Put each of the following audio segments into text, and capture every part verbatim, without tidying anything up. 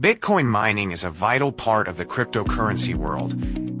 Bitcoin mining is a vital part of the cryptocurrency world,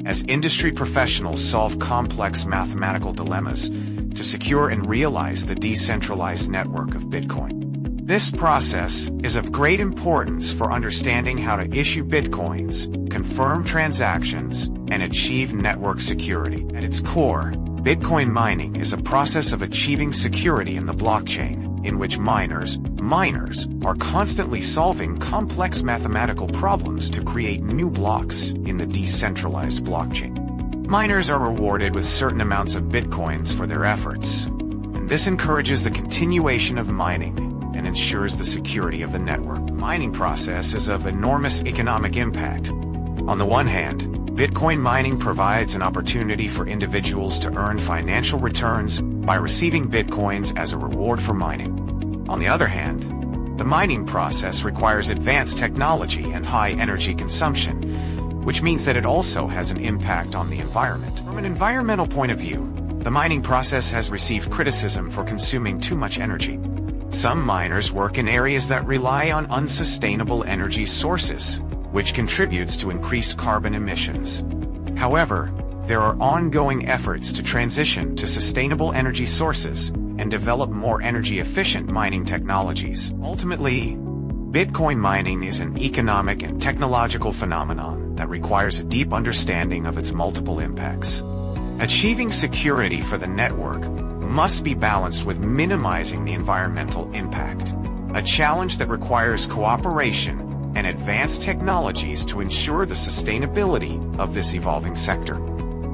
as industry professionals solve complex mathematical dilemmas to secure and realize the decentralized network of Bitcoin. This process is of great importance for understanding how to issue Bitcoins, confirm transactions, and achieve network security. At its core, Bitcoin mining is a process of achieving security in the blockchain, in which miners, miners are constantly solving complex mathematical problems to create new blocks in the decentralized blockchain. Miners are rewarded with certain amounts of Bitcoins for their efforts, and this encourages the continuation of mining and ensures the security of the network. The mining process is of enormous economic impact. On the one hand, Bitcoin mining provides an opportunity for individuals to earn financial returns by receiving Bitcoins as a reward for mining. On the other hand, the mining process requires advanced technology and high energy consumption, which means that it also has an impact on the environment. From an environmental point of view, the mining process has received criticism for consuming too much energy. Some miners work in areas that rely on unsustainable energy sources, which contributes to increased carbon emissions. However, there are ongoing efforts to transition to sustainable energy sources and develop more energy-efficient mining technologies. Ultimately, Bitcoin mining is an economic and technological phenomenon that requires a deep understanding of its multiple impacts. Achieving security for the network must be balanced with minimizing the environmental impact, a challenge that requires cooperation and advanced technologies to ensure the sustainability of this evolving sector.